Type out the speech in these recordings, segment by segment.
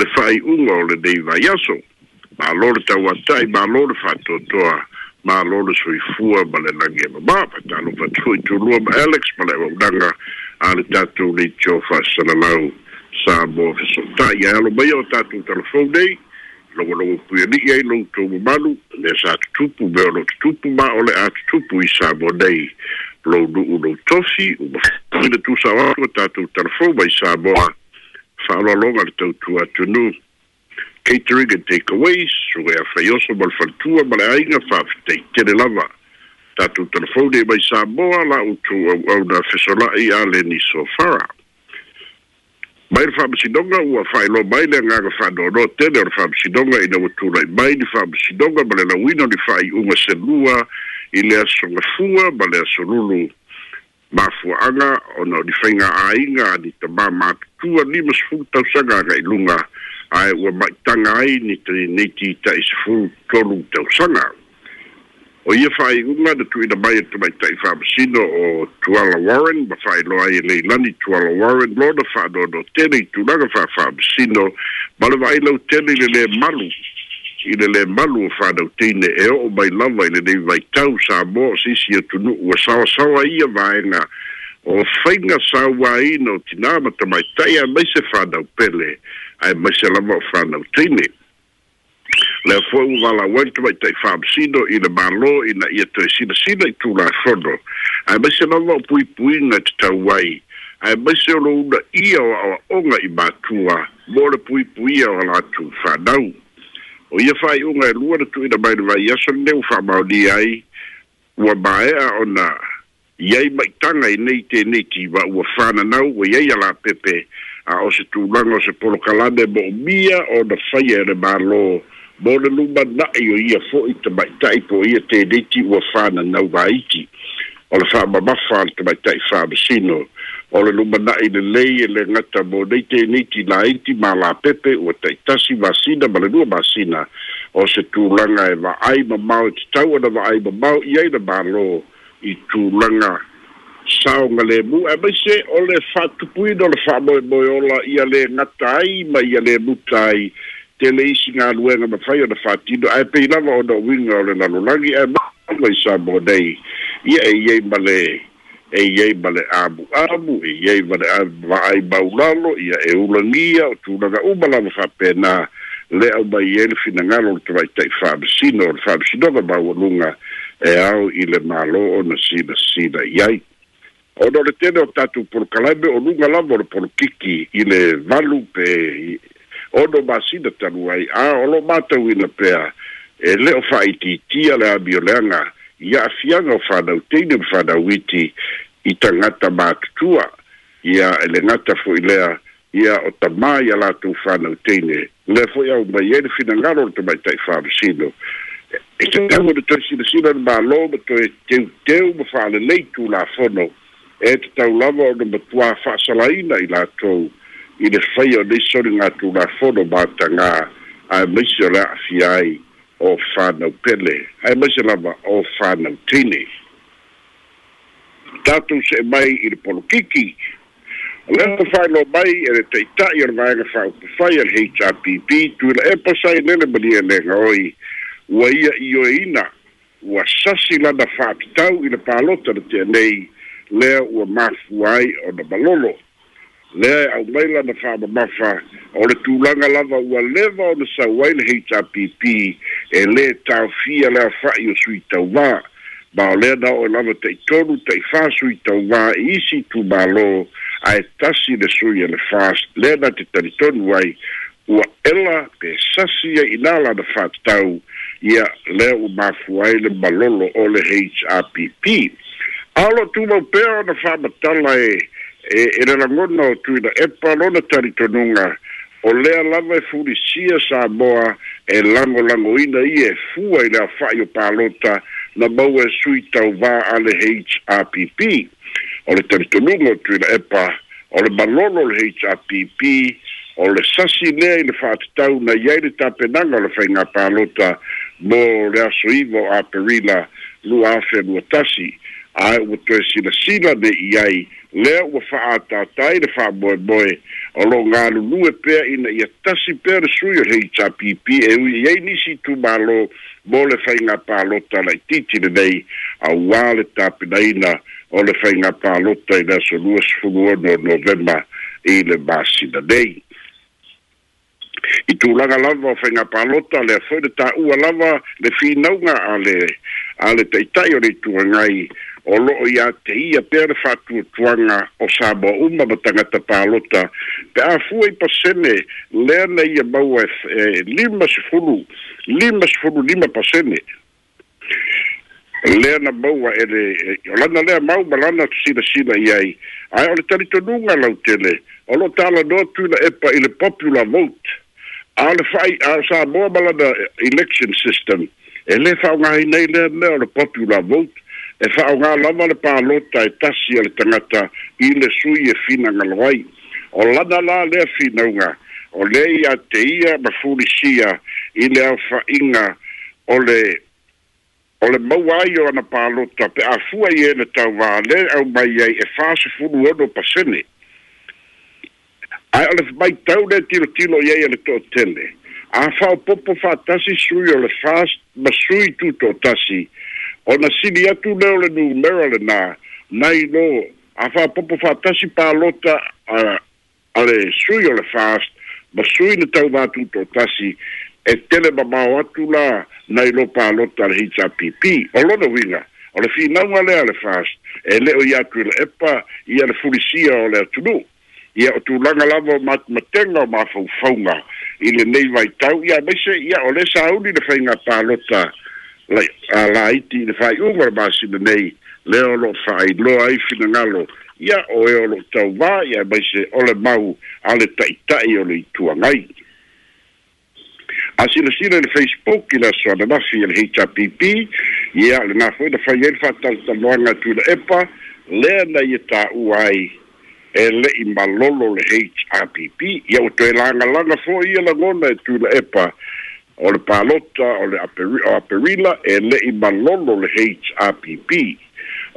le fai unga o le nei vai aso. Malo le tau atai, malo le fatotoa, malo le sui fua ma le langi e mamama. Talo fatui tulua ma Alex ma le waunanga a le tatu ni tio fasanalau sa moa fesotai. Ia alo mai o tatu telefonei, longo pui ni ai luto mamalu, le sa tutupu meo lo tutupu ma o le a tutupu i sa moa nei. Lo do tofi o ba de tu sawa ko tatu telefone ba sabo fa lo longa to atunu catering and takeaways so we fa yo so bal faltua ba ainga fa te lava tatu telefone ba sabo la o da fesola ia le ni sofara mai fa sidonga o fa lo mai le nga fa do no te le fa sidonga ina o tu mai fa sidonga ba la wino di fa o ma selua ile asongafua bale asolulu mafuaga ona difainga ainga di tamba matua ni masfuta usagaga ilunga ai wa matanga ai ni trinity taisfu tolu tausanga o ye fai unga de tuina baia tumai taifa sino o tuala Warren bafai loa ile lani tuala Warren loda fa do tele tunaga fa fa sino bale vai lo tele le malu ile le malu fado tine e o mai lava ile nei vai tau sa mo sisi e tunu ua sawasawa ia vaena o whainga sawa ina o tinama tamaitai a maise fado pele ai maise lava o fado tine le fo uvala wai tamaitai whamsino ile malo ina ia toe sina i tula fono ai maise lava o puipuina te tauai ai maise o luna ia o awa onga i matua mo le puipuia o latu fadau. O ia fai unga e lua na tuina mai na vai aso neu whamaunia ai ua maea ona iai maitanga i nei te neti wa ua whananau wa iai ala pepe a o se tūlanga o se polokalane mo mia o na whai ere malo mo na luma nai o ia fo i te maitai po ia te neti ua whananau wa iti o le whamamafa te maitai whamasino o le luma nai le lei le ngata mo nei te niti la iti ma la pepe o taitasi vasina ma le lua vasina o se tūlanga e vaai mamau te tau ana vaai mamau iai na malo i tūlanga saonga le mu e maise o le whatupuina o le whamoe moeola ia le ngata ai ma ia le mutai te le isi ngā luenga ma whai o na whatino ai pei lava o na winga o le lalolangi ai maama i sa mo nei ia e iei ma le e bale abu e bale vai baulalo ia e ulangia o tunaga umala fa pena le au baiel finangalo te vai tai fab sino ga baulunga e au ile malo ona sida iai o do tene o tatu por calabe o lunga lavo por kiki ile valupe o do basida tanuai a o lo matau ina pea e le o faiti tia le abiolanga ia fianga o whanau teine o whanau iti i tangata mātutua ia ele ngata fo ilea ia o tamā ia lātou whanau teine le fo iau mai ere finangaro o tamaitai whamasino e te tango de toi sinasina na mālo ma toi teuteu ma whale leitu la whono e te tau lava o na matua whaasalaina i lātou i le whai o nei sori ngātou la whono mātanga a meisio la afiai o whanau pele, ai maise lava o whanau tine. Tātou se mai i le polokiki, leo whailo mai e le teitai ar vaenga whaupufai al HRPP, tuila e pasai nele mania nenga oi, ua ia ioeina, ua sasi lana whaapitau i le pālota na tia nei, lea ua mafuai o na malolo. Lea au mai lana whaamamafa, o le tūlanga lava ua leva o na sauai le HRPP, e le tau fia lea whai o sui tau wā, ma o lea na o lava tei tonu tei whā sui tau wā, isi tu mālo, a e tasi le sui e le whā, lea na te taritonu wai, ua ela pe sasia inala na whātau, ia lea u mafuai le malolo o le HRPP. Alo tu mau pēr na whāmatala e, e rangona o tuina e palona taritonunga o lea lava e furisia Samoa e langolangoina i e fua i lea whaio pālota na maua e sui tau vā ale HRPP. O le taritonungo tuina epa, o le malolo le HRPP, o le sasi lea i le whātatau na iai le tāpenanga o le whainga pālota mo le aso ivo a perila lua afe lua tasi. Ai o toe sila sila de iai lea ua whaatatai le whaamoemoe o lo ngālu lue pēr ina ia tasi pēr sui o HRPP e ui iai nisi tūmālo mo le whainga pālota lai titine nei a wāle tāpinaina o le whainga pālota i naso 29 November i le māsina nei. I tūlanga lava o whainga pālota lea whaida tā ua lava le whinaunga ale taitai o le tuangai o loo ia te ia pēr whātuatuanga o Samoa uma matangata pālota, pe a fua i pasene, lea na ia maua e 5.5%. Lea na maua e le, olana lea mau malana sila iai, ai o le taritonunga lautele, o lo tāla notu na epa i le popular vote, a le whai, a Samoa malana election system, e le whaunga hinei lea mea o le popular vote, e whaonga lama le pālota e tasi ale tangata i le sui e fina ngaloai. O lana la lea finaunga, o lei a te ia mafurisia i le au whainga o le mauai o ana pālota pe a fua i ene tau wā le au mai ai e whāse furu ono pasene. Ai o le mai tau le tilo iei ale tō tele. A whao popo whātasi sui o le whās masui tu tō tasi. O na sini atu leo le numero le nai no, a whapopo whatasi pālota a le sui o le fast, ma sui na tau vātu tō tasi, e tele ma mau atu la nai no pālota le HRPP. O lona winga, o le whinaunga lea le fast, e leo i atu le epa, i a le furisia o le atunu. Ia o tūlanga lava o matmatenga o mawhauwhaunga, i le nei vai tau, ia meise, ia o le sauni le whainga pālota, like la iti le fai unga masina nei leo lo fai loa i finangalo ia o e o lo tau wā ia mai se ole mau ale taitai o le ituangai. A sila le Facebook i la soana mafi le HRPP ia le nga fwena fai el fatalitanoanga tu le epa lea na ia tā uai e le i malolo le HRPP ia o toe langa fo ia la ngona e tu le epa o le pālota, o le aperila, e le i malolo le HRPP.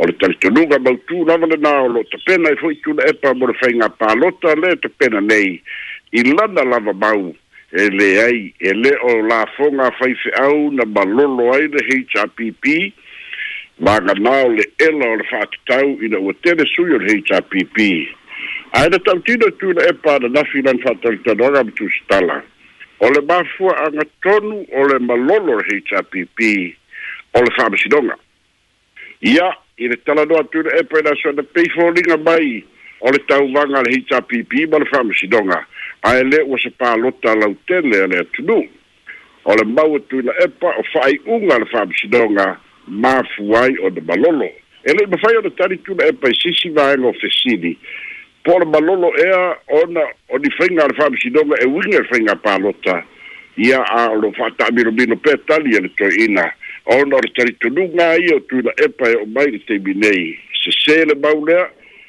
O le talitonuga mautu, lava le nā o lo tapena, e fo i tūna epa mo le whainga pālota, le tapena nei, i lana lava mau, e le ai, e le o la fonga whaife au, na malolo ai le HRPP, maga nā o le ela o le whātatau, ina ua tele sui o le HRPP. Aina tautino tūna epa, na nafilan whātalitanoga mtu stala. O le mafua anga tonu o le malolo HRPP o le whamasidonga. Ia, i le talanoa tūna epa i naso na peiforinga mai o le tauwanga le HRPP ma le whamasidonga. Ae le ua se pālota lautele le atunu. O le maua tūna epa o whai unga le whamasidonga mafuai o le malolo. E le mawhai o le tari tūna epa i sisi vaenga o fesini. Po le malolo ea o ni whainga le whamasidonga e winga le whainga pālota ia a lo whata miromino pētali ele toi ina. Ona o le taritonunga ia o tūna epa e o mai le teimi nei. Se se le maulea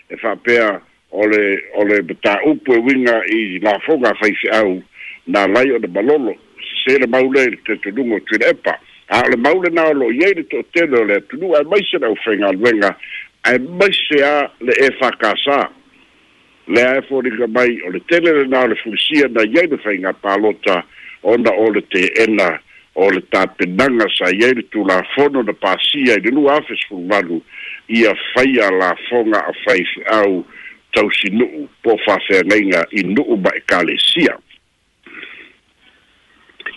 e whapea o le bata upu e winga i la fonga whaifi au na lai o le malolo. Se se le maulea le taritonunga o tūna epa. A le maule na o lo iei le tō tēne o le tūnu ai maise na o whainga aluenga ai maise a le e whakasā. Le aeforinga mai o le telele nā le furisia na iei le whainga pālota ona o le te ena o le tāpenanga sa iei le tū la fono na pāsia i le lua afes fulmanu ia whaia la fonga a whaifi au tausi nuu po whawhengainga i nuu ma e kālesia.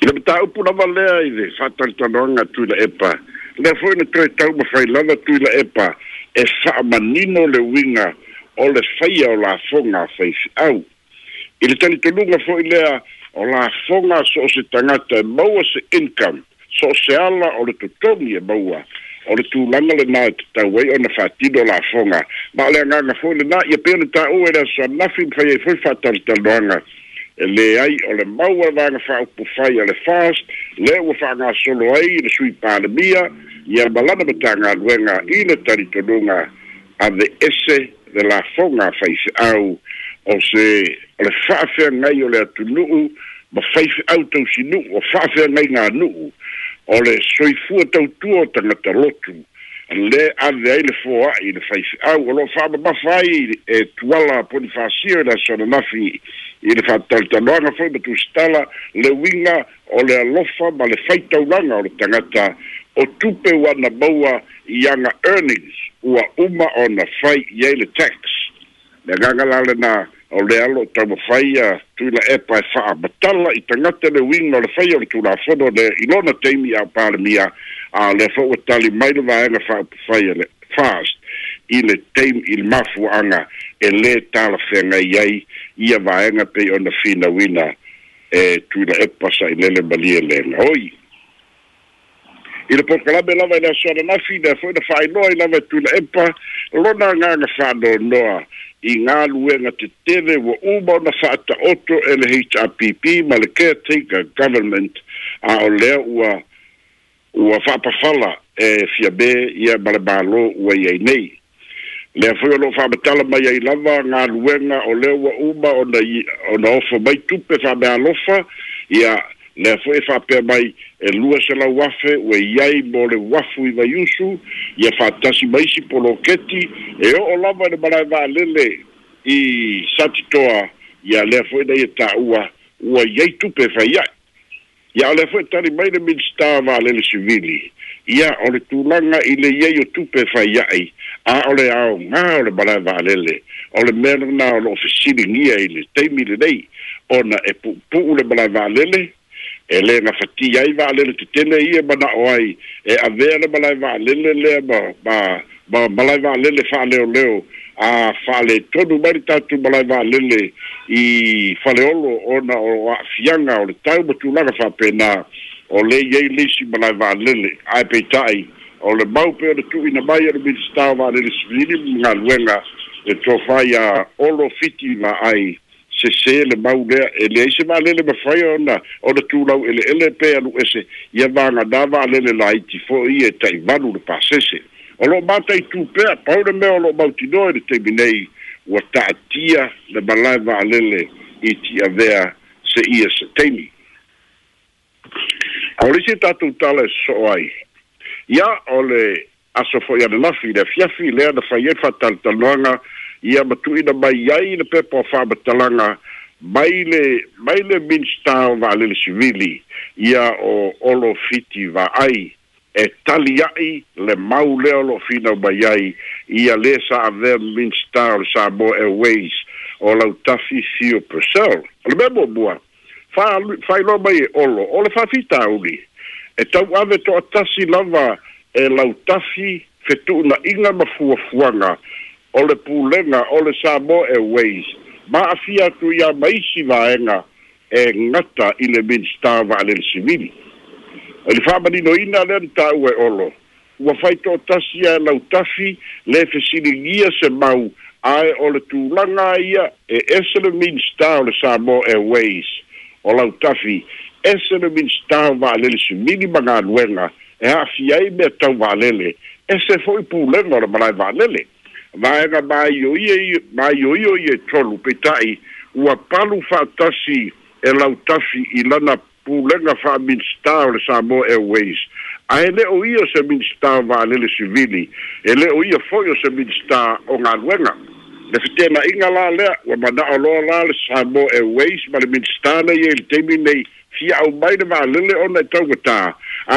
I le mta upu lava lea i le whātalitanoanga tūna epa. Lea fwena tre tau mawhai lana tūna epa e whaamanino le winga o le whaia o la fonga whaifi au. I le talitonunga fo i lea o la fonga so se tangata e maua se income, so se ala o le tutongi e maua, o le tūlanga le nā te tauei o na whātino la fonga. Ma le anganga fo i le nā, ia pēne tā o e lea sa nafi mwhaia i fwoi whātalitanoanga le ai o le maua vanga whaupufai a le fast, le ua whanga solo ai i le sui pandemia, i a malana matanga nuenga i le taritonunga a the ese de la fonga whaifi au, o se le whaafea ngai o le atu nuu, ma whaifi au tau si nuu, o whaafea ngai ngā nuu, o le soifua tautua tangata lotu, le ave ai le foa i le whaifi au, o lo whaamamawhai e tuala poni whaasio na sonanafi, i le whataltanoanga foi matustala le winga o le alofa ma le whaitaulanga o le tangata o tupe wana maua i anga earnings ua uma o na whai i le tax. Le gangalale na o le alo taumawhai a tuila epa e wha amatala i tangata le winga o le whai o le tula whono le ilona teimi a palemia a le whauatali mailava anga whaupawhai le fast i le teim i le mafuanga e le tala whenga iai ia vaenga pe ona fina wina e tuila e pasa i lele malie lenga oi i le pokalabe lava i le aswana na fina foi na whainoa i lava tuila e pa lona nganga whano noa i ngā luenga te tere wa uma na whaata oto e le HRPP ma le caretaker government a o lea ua whapawhala e fiabe ia malabalo ua iei nei le foi lo fa batala mai ai lava nga luenga o lewa uma ona ofa mai tupe fa ba lofa ia le foi fa pe mai e lua se la wafe we iai mo le wafu i vaiusu ia fa tasi mai si poloketi e o lava de balava lele i satitoa ia le foi de taua ua iai tupe fa ia ia le foi tani mai de minstava lele civili ia o le tūlanga i le iei o tupe whai ai, a ole ao ngā o le balai vaalele, o le mena nā o le ofisiri ngia i le teimi le nei, ona e puu le balai vaalele, e le ngā whati ai vaalele te tene i e mana o ai, e avea le balai vaalele lea ma balai vaalele whaaleo leo, a whaale tonu maritatu balai vaalele i whaleolo ona o a fianga o le tau matūlanga whapena, o le iei lisi malai vaalele, ai peitai, o le maupe o le tuina mai o le ministau vaalele sivini ngā luenga e tofai a olo fiti ma ai sese le mau lea e le eise vaalele mawhai o le tūlau ele ele pe alu ese ia vanga nā vaalele la iti fo i e taimanu le pasese. O lo mātai tūpea, paura mea o lo mautinoe le teiminei ua taatia le malai vaalele i tia vea se ia se teimi. Aurisi tatu tale soai. Ia ole asofo ya nafi de fiafi le da fayefa talanga ia matuina mai ai le pepo fa talanga baile minstau vale le civili ia o olo fiti va ai e taliai le maule olo fina mai ai ia le sa ave minstau sa bo airways o lautafi fio persel le bebo boa fai lo mai olo ole fa fitauli e tau ave to atasi lava e lautafi fetu na inga mafuafuanga ole pulenga ole samo e ways ma afia tu ya maisi vaenga e ngata ile minstava ale civili ele fa manino ina le tau e olo ua fai to atasi e lautafi le fesilingia se mau ai ole tulanga ia e esele minstava ole samo e ways o lautafi, ese le minstau vaalele si minima ngā nuenga, e hawhiai mea tau vaalele, ese foi pūlenga o le malai vaalele. Vaenga mai o ie tolu petai, ua palu whaatasi e lautafi i lana pūlenga wha minstau le Samoa Airways. A e leo ia se minstau vaalele civili, e leo ia foi o se minstau o ngā nuenga. Le fitena inga la lea, wa mana o loa la le Samoa Airways, ma le minstana ye le teimi nei fia au maina vaalele ona e taugataa.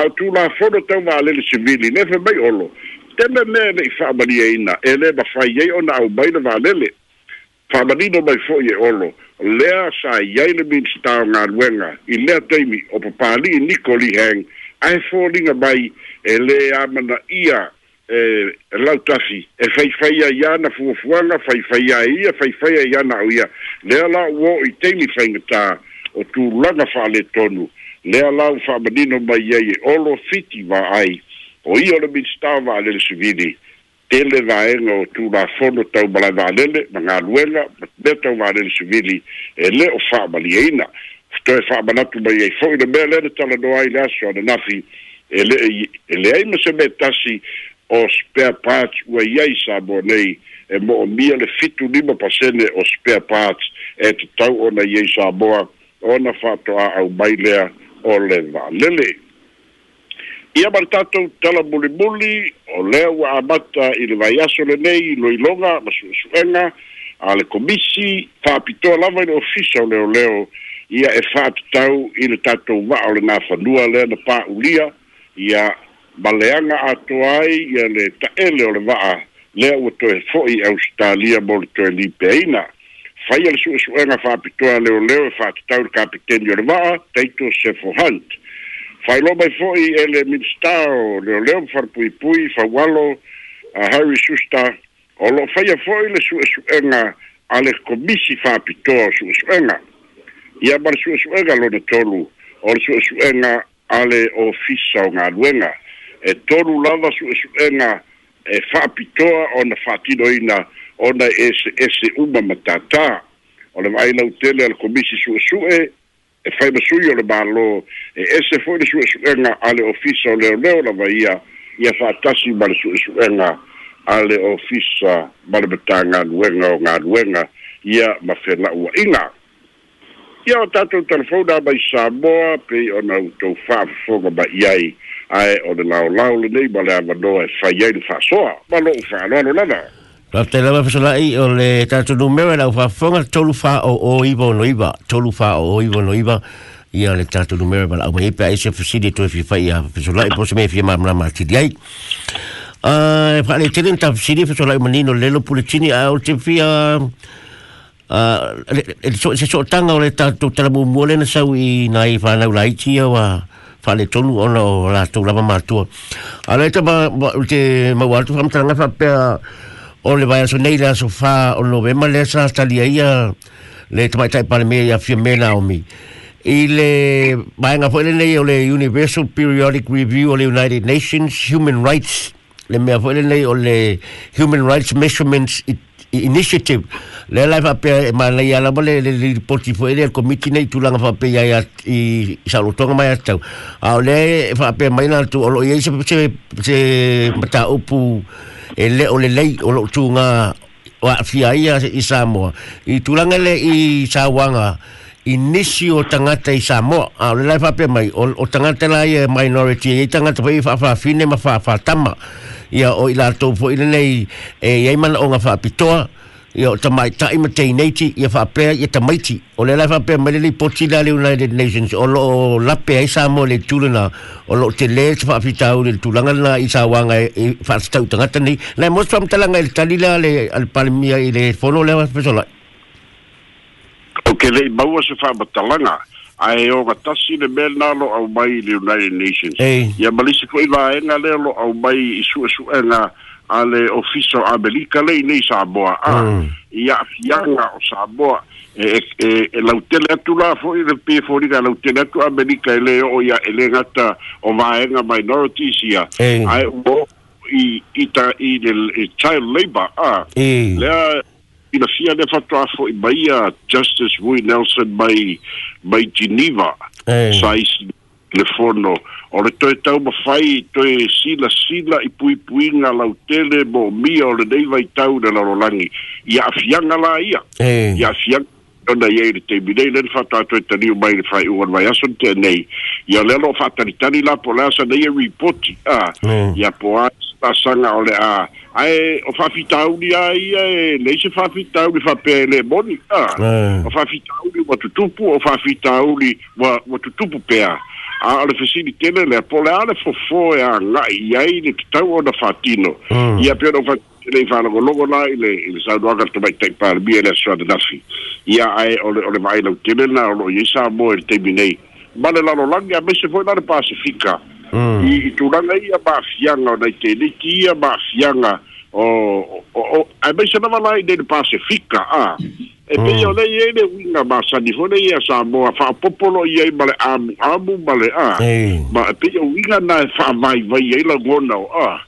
Au tu la fono tau vaalele civili, nefe mai olo. Teme mea nei whaamania ina, e le mawhai ye ona au maina vaalele. Whaamanino mai fo ye olo. Lea sa iei le minstana ngā nuenga, i lea teimi o papali i Nikoli Heng, ai fōringa mai e le amana ia. Lautafi e faifaia iana fuafuanga faifaia iana auia lea la uo i teimi whaingata o tūlanga whaale tonu lea la whaamanino mai iei olo fiti wa ai o i ole minstava ale le sivini tele vaenga o tu la fono tau malai vanele, na ngā luenga, ne tau vanele sivili, e le o whaamali eina. Toi whaamanatu mai ei fōi na mea lene tala noa i le aso ananafi, e le ei mase me tasi o spare parts ua iai sa mo nei, e mo o mia le fitu 5% o spare parts e te tau ona iai sa moa, ona whātoa au mailea o le valele. Ia man tātou tala mulimuli o lea ua amata i le vaiaso le nei, loilonga, masuenga, a le komisi, whāpitoa lava i le ofisa o leo leo, ia e whātatau i le tātou wao le ngā whanua lea na pā ulia, ia maleanga atoa ai, ia le taele o le waa, lea ua toe fo'i Australia mo le toe lipeina. Whai ale suenga whāpitoa leo leo e whātatau le kapiteni o le waa, Taito Sefo Hunt. Whai lo mai fo'i ele minstao leo leo wharpuipui, whawalo, Harry Suster, o lo whaia fo'i le suenga ale komisi whāpitoa suenga. Ia mara suenga lona tolu, o le suenga ale ofisa o ngā luenga. E tolu lava suenga e whaapitoa o na whatinoina o na ese uma matata. O le vaina utele ala komisi suesue, e whaimasui o le malo, e ese foile suenga ale ofisa o leo leo la vaia, ia whaatasi mara suenga ale ofisa mara mata ngā luenga o ngā luenga, ia mawhena ua inga. Ia o tātou telefona mai Samoa, pei o nau tau whaafonga mai iai, ae o ne laulau le nei, ma le amanoa e whaiai le whaasoa, ma loo whaanoano lana. Rafte lama whasolai o le tātou numero e nau whaafonga, tolu wha o iwa o no iwa, tolu wha o iwa o no iwa, ia le tātou numero e ma lau mai epe, aise whasidi toi whiwhai a whasolai, po se me whia mamla matidi ai. E whaane tene nta whasidi whasolai manino lelo puletini, a o te whia... se so'otanga o le tātou talamumua lena sau i nai whanau laiti au a whale tonu ona o lātou lava mātua. A lai ta te mauatu whamtanga whapea o le vaiaso nei la sofā o novema le sa talia ia le tamaitai palemea ia fia mena o mi. I le maenga fwele nei o le Universal Periodic Review o le United Nations Human Rights le mea fwele nei o le Human Rights Measurements Initiative le lai whapea e mānei ala mole le ripoti fwere al komiti nei tūlanga whapea i saurotonga mai atau a o le whapea mai nā tu olo iei se mata upu e le o le lei olo tū ngā wafia ia i Samoa i tūlanga le i Sawanga inisi o tangata i Samoa a o le lai whapea mai o tangata lai e minority e tangata whai whawhawhine ma whawhatama ia o i lātou po ina nei e mana o ngā whaapitoa ia o tamaitai ma teineti ia whaapea ia tamaiti o le lai whaapea mai lelei potila le United Nations o loo lape ai Samoa le tūlana o loo te le te whaapitau le tūlanga na i Sawanga e whaatitau tangata nei lai moswa mtalanga i talila le alpalimia i le whono lewa pesolai ok lei maua se whaamatalanga ai o matasi le menalo au mai le United Nations ia malisi ko iwa enga lelo au mai i suesuenga ale ofiso Amerika lei nei Samoa a ia fianga o Samoa e lautele atu la fo i le peforiga lautele atu Amerika e leo o ia elegata o vaenga minorities ia ai o i le child labor a lea ina fia le fatoa fo i maia Justice Rui Nelson mai Geneva sais le fono o le toe tau mawhai toe sila i pui ngā lautele mo mia o le nei vai tau na larolangi ia afianga la ia ia afianga ona iei le te minei len fatoa toe taniu mai le fai uan vai ason tenei ia lelo fataritani la po lasa nei e ripoti ia po a sanga o le a ai o whawhitau ni ai e nei se whawhitau ni whapea le moni o whawhitau ni watutupu o whawhitau ni watutupu pea a le whesilitele lea po le ale fofo ea ngai iai ni kitau o na whatino ia pia no whatine i whanagologo lai le saunuanga tumai taipalmia le aswada nafi ia ai o le vaenau tele na o lo iesa mo e le teimi nei ma le lalolangi a mese foi lana Pasifika i tūranga ia maafianga o nei te niki ia maafianga ai besa na malai de Pacifica a e pe yo le ye de winga basa ni fone ia sa mo fa popolo ia male amu male a ma pe yo winga na fa mai vai ia la gona a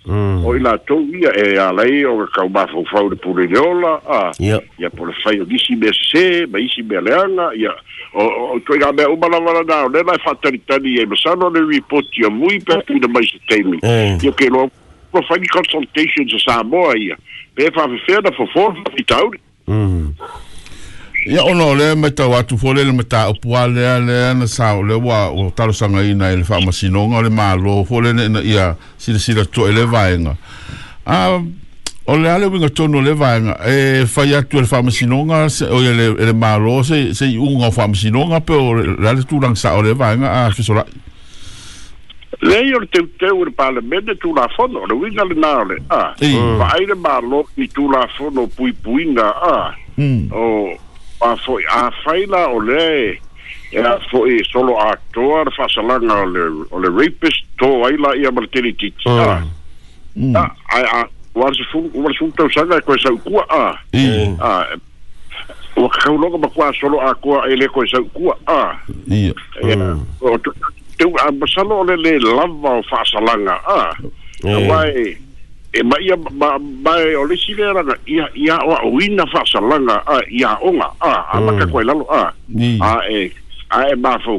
o ila to ia e ala e o ka ba fo fo de pureola a ia por faio disi bese ba isi belana ia o to ia be o bala da le la fatalitani e besa no le report ia muy pe de mais temi io che lo for any consultations of Samoa here. They have further for 4 feet out. Ya ono le meta watu fole le meta opua le na sao le wa o talo sanga ina ele fa masinonga le malo fole na ia sila to ele vainga o le ale winga tono le vainga e fa ya tu ele fa masinonga o ele malo se unga fa masinonga pe o le tu lang sao le vainga a fisola lei or te teu parlamento tu la fono no winga le nale a vai le malo ni tu la fono pui puinga a o a foi a faila o le era foi solo actor fa salanga o le rapist to ai la ia mortality a was fu tau sanga ko sa ku a o ka logo ba kwa solo a ko ele ko sa ku a a basalo le lava fa salanga a vai e mai o le silera ia o wina fa salanga a ia onga a maka ko lalo a e ba fo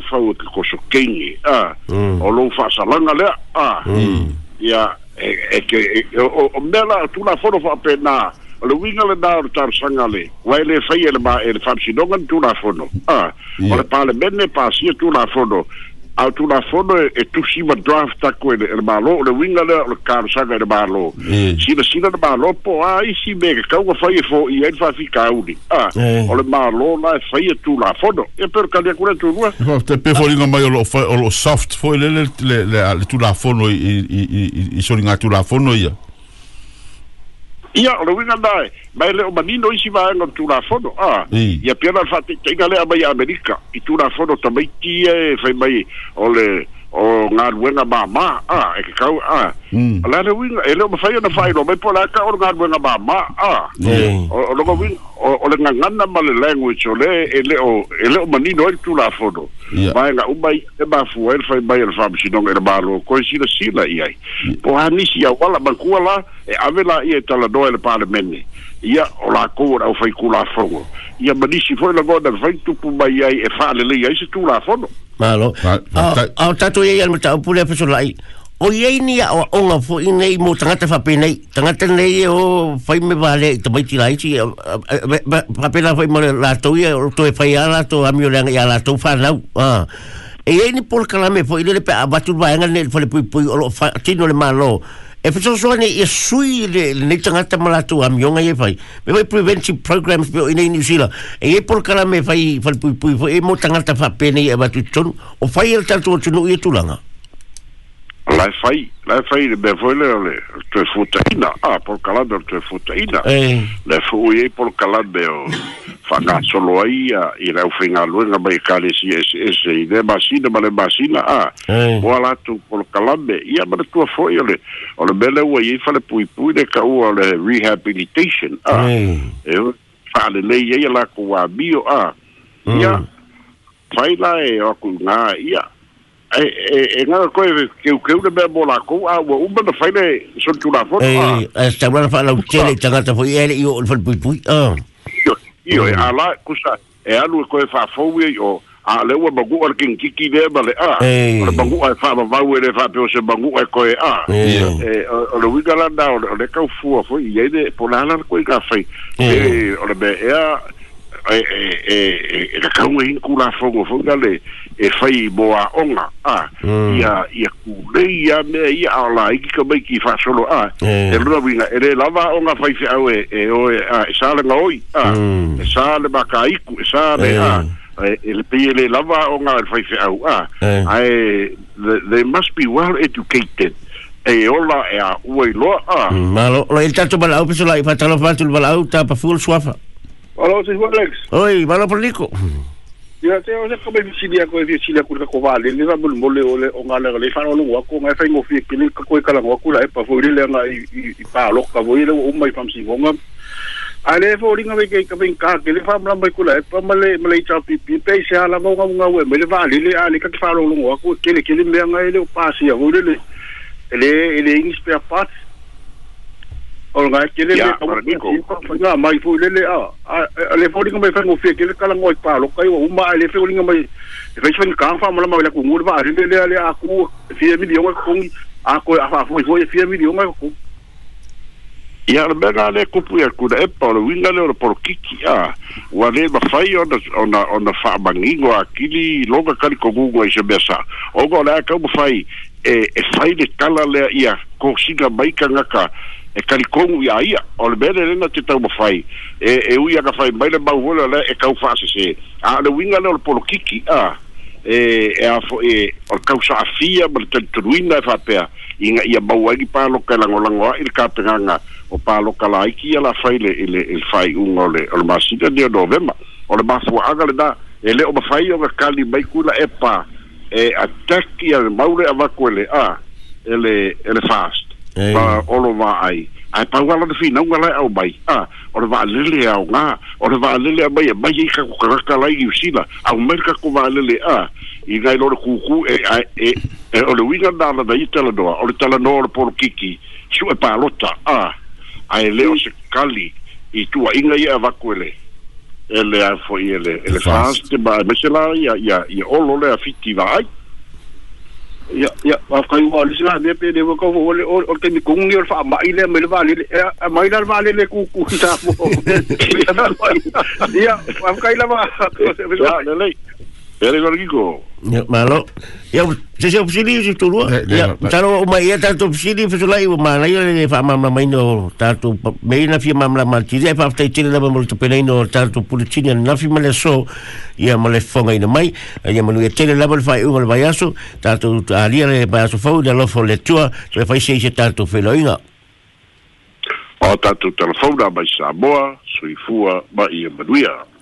ko so kingi a o lo fa salanga le a ia e ke o mela tu la foto fa pena le winga le dar tar sangale vai le fai le ba e fa si dongan tu la foto a o le pale bene pasi tu la foto au tu la fono e tu si ma draft a quel il malo le winga le carsaga il malo si la sina il malo po ai si bega cauga fai fo i en fa ficaudi o le malo la fai tu la fono e per calia cura tu lua te pe fo linga mai o soft fo le tu la fono i so linga tu la fono ia o le winga dai mai le o manino i si va no tu la fono ia piena fatti tenga le mai America i tu la fono tamai ti e fai mai o ngar wenga mama e ka la le winga ele o fai na fai lo mai pola ka o ngar wenga mama o lo winga o le ngana ma le language o le ele o manino i tu la fono mai nga umbai e ba fu el fai mai el fam si no era balo ko si la sila ia po ani si ia wala ba kuala e avela ia tala do el parliament ia o la cura o fai kula fogo ia manisi foi la goda fai tu pubai ai e fa le ia si tu la fono malo a tatu ia mo ta pule pe so lai o ia ni a onga fo inei mo tangata fa pe nei tangata nei o fai me vale to mai tirai si fa pe la fai mo la to ia o to fai ala to amio le ia la to fa la e ni por kala me fo ile pe abatu ba nga ne fo le pui o fa tino le malo e fo so ni e sui le tangata mala to amio nga e fai me vai prevention programs be in New Zealand e por kala me fai fo pui fo e mo tangata fa pe nei abatu ton o fai el tanto no ia tulanga la fai de bevoler te fotaina por calado te fotaina le foi por calado faga solo aí e lá o final luego vai calisi esse ideia basina voilà tu por calado e a tua foi o belo aí fala pui de cau le rehabilitation eu fala lei ela com a bio ia vai lá e o na ia e nga ko ke u le bola ko a o ba na faile so tu la foto sta bana fa la tele tangata foi ele e o pui io ala cosa e alu ko fa foi o a le o bagu or king kiki de ba le o bagu ai fa ba o le fa pe o se bagu ai ko o le wigala da o le ka fu foi e de polana ko i ka fai e o le be e la kaunga hinku la fongo fonga le e fai boa onga ia kule ia mea ia ala iki ka maiki fa solo e luna winga ere lava onga fai fi au e oe e sale nga oi e sale maka iku e sale e le peye le lava onga e fai fi au they must be well educated e ola e a ue loa malo lo il tanto balau piso la i fatalo fatul balau ta pa full swafa. Hello, this is Alex. Oi, malo por Nico. Ya teo se ko be sidi ako e sidi ako ko vale le va bul mole ole o ngala le fa no wa ko ngai fa ngo fi kini ko e kala ngo kula e pa fo ile ngai I pa lo ka boile o mai pam si ngonga ale fo ringa be ke ka ben ka ke le fa mla mai kula e pa male male HRPP pe se ala mo ngo me le va ile ale ka fa lo ngo ko kele kele me ngai le pa si ya o le ele English per part o ngai kele le ko nga mai fo ile ale fo ringa mai fa ngo fi kele kala ngo pa lo kai o ma ale fo ringa mai ve se ka fa mla mai la ko ngo va ile ale a ko fi million ko a ko a fo fi million ko ia le bena le kupu ia kuda e pa lo winga le por kiki a wa le mafai ona fa bangingo akili longa kali ko gugu e se besa o go la ka mafai e fai de kala le ia ko siga baika ngaka e kali ko ia ia o le bena le na te tau mafai e u ia ka fai baile bau vola le e kau fa se a le winga le por kiki a e a fo e o causa afia bertruina fa pea inga ia bau ai pa lo kala ngolango il ka penganga o palo kalaiki ala faile ele fai un ole o masita de november o le bafu agale da ele o fai o kali baikula epa e attacki al maure avakuele a ele fast pa olo vai ai pa wala de fina wala au bai a o va lele au nga o va lele bai ka kalai usila au merka ko va lele a I gai lor kuku e o le wigan da la itala do o tala no por kiki chu e pa lota a ai leo se kali I tua inga ia vakuele ele a foi ele fast ba mesela ia olo le afiti vai ia afkai wa lisla de pe de ko ole or ke ni kungi or fa maile mele vale maile vale le kuku ta mo ia afkai la va le Erigorigo. Malo. Ya se obsili se tulu. Ya talo uma ia tanto obsili fesulai uma na ia fa mama maino tanto meina fi mama maltise fa ftai tele na molto peleino tanto pulcini na fi male so ia male fonga ina mai ia manu ia tele la bol fa ugal bayaso tanto ali le bayaso fa u de lo fo letua se fa se tanto feloina. O tanto telefona ba sa boa suifua ba ia manuia.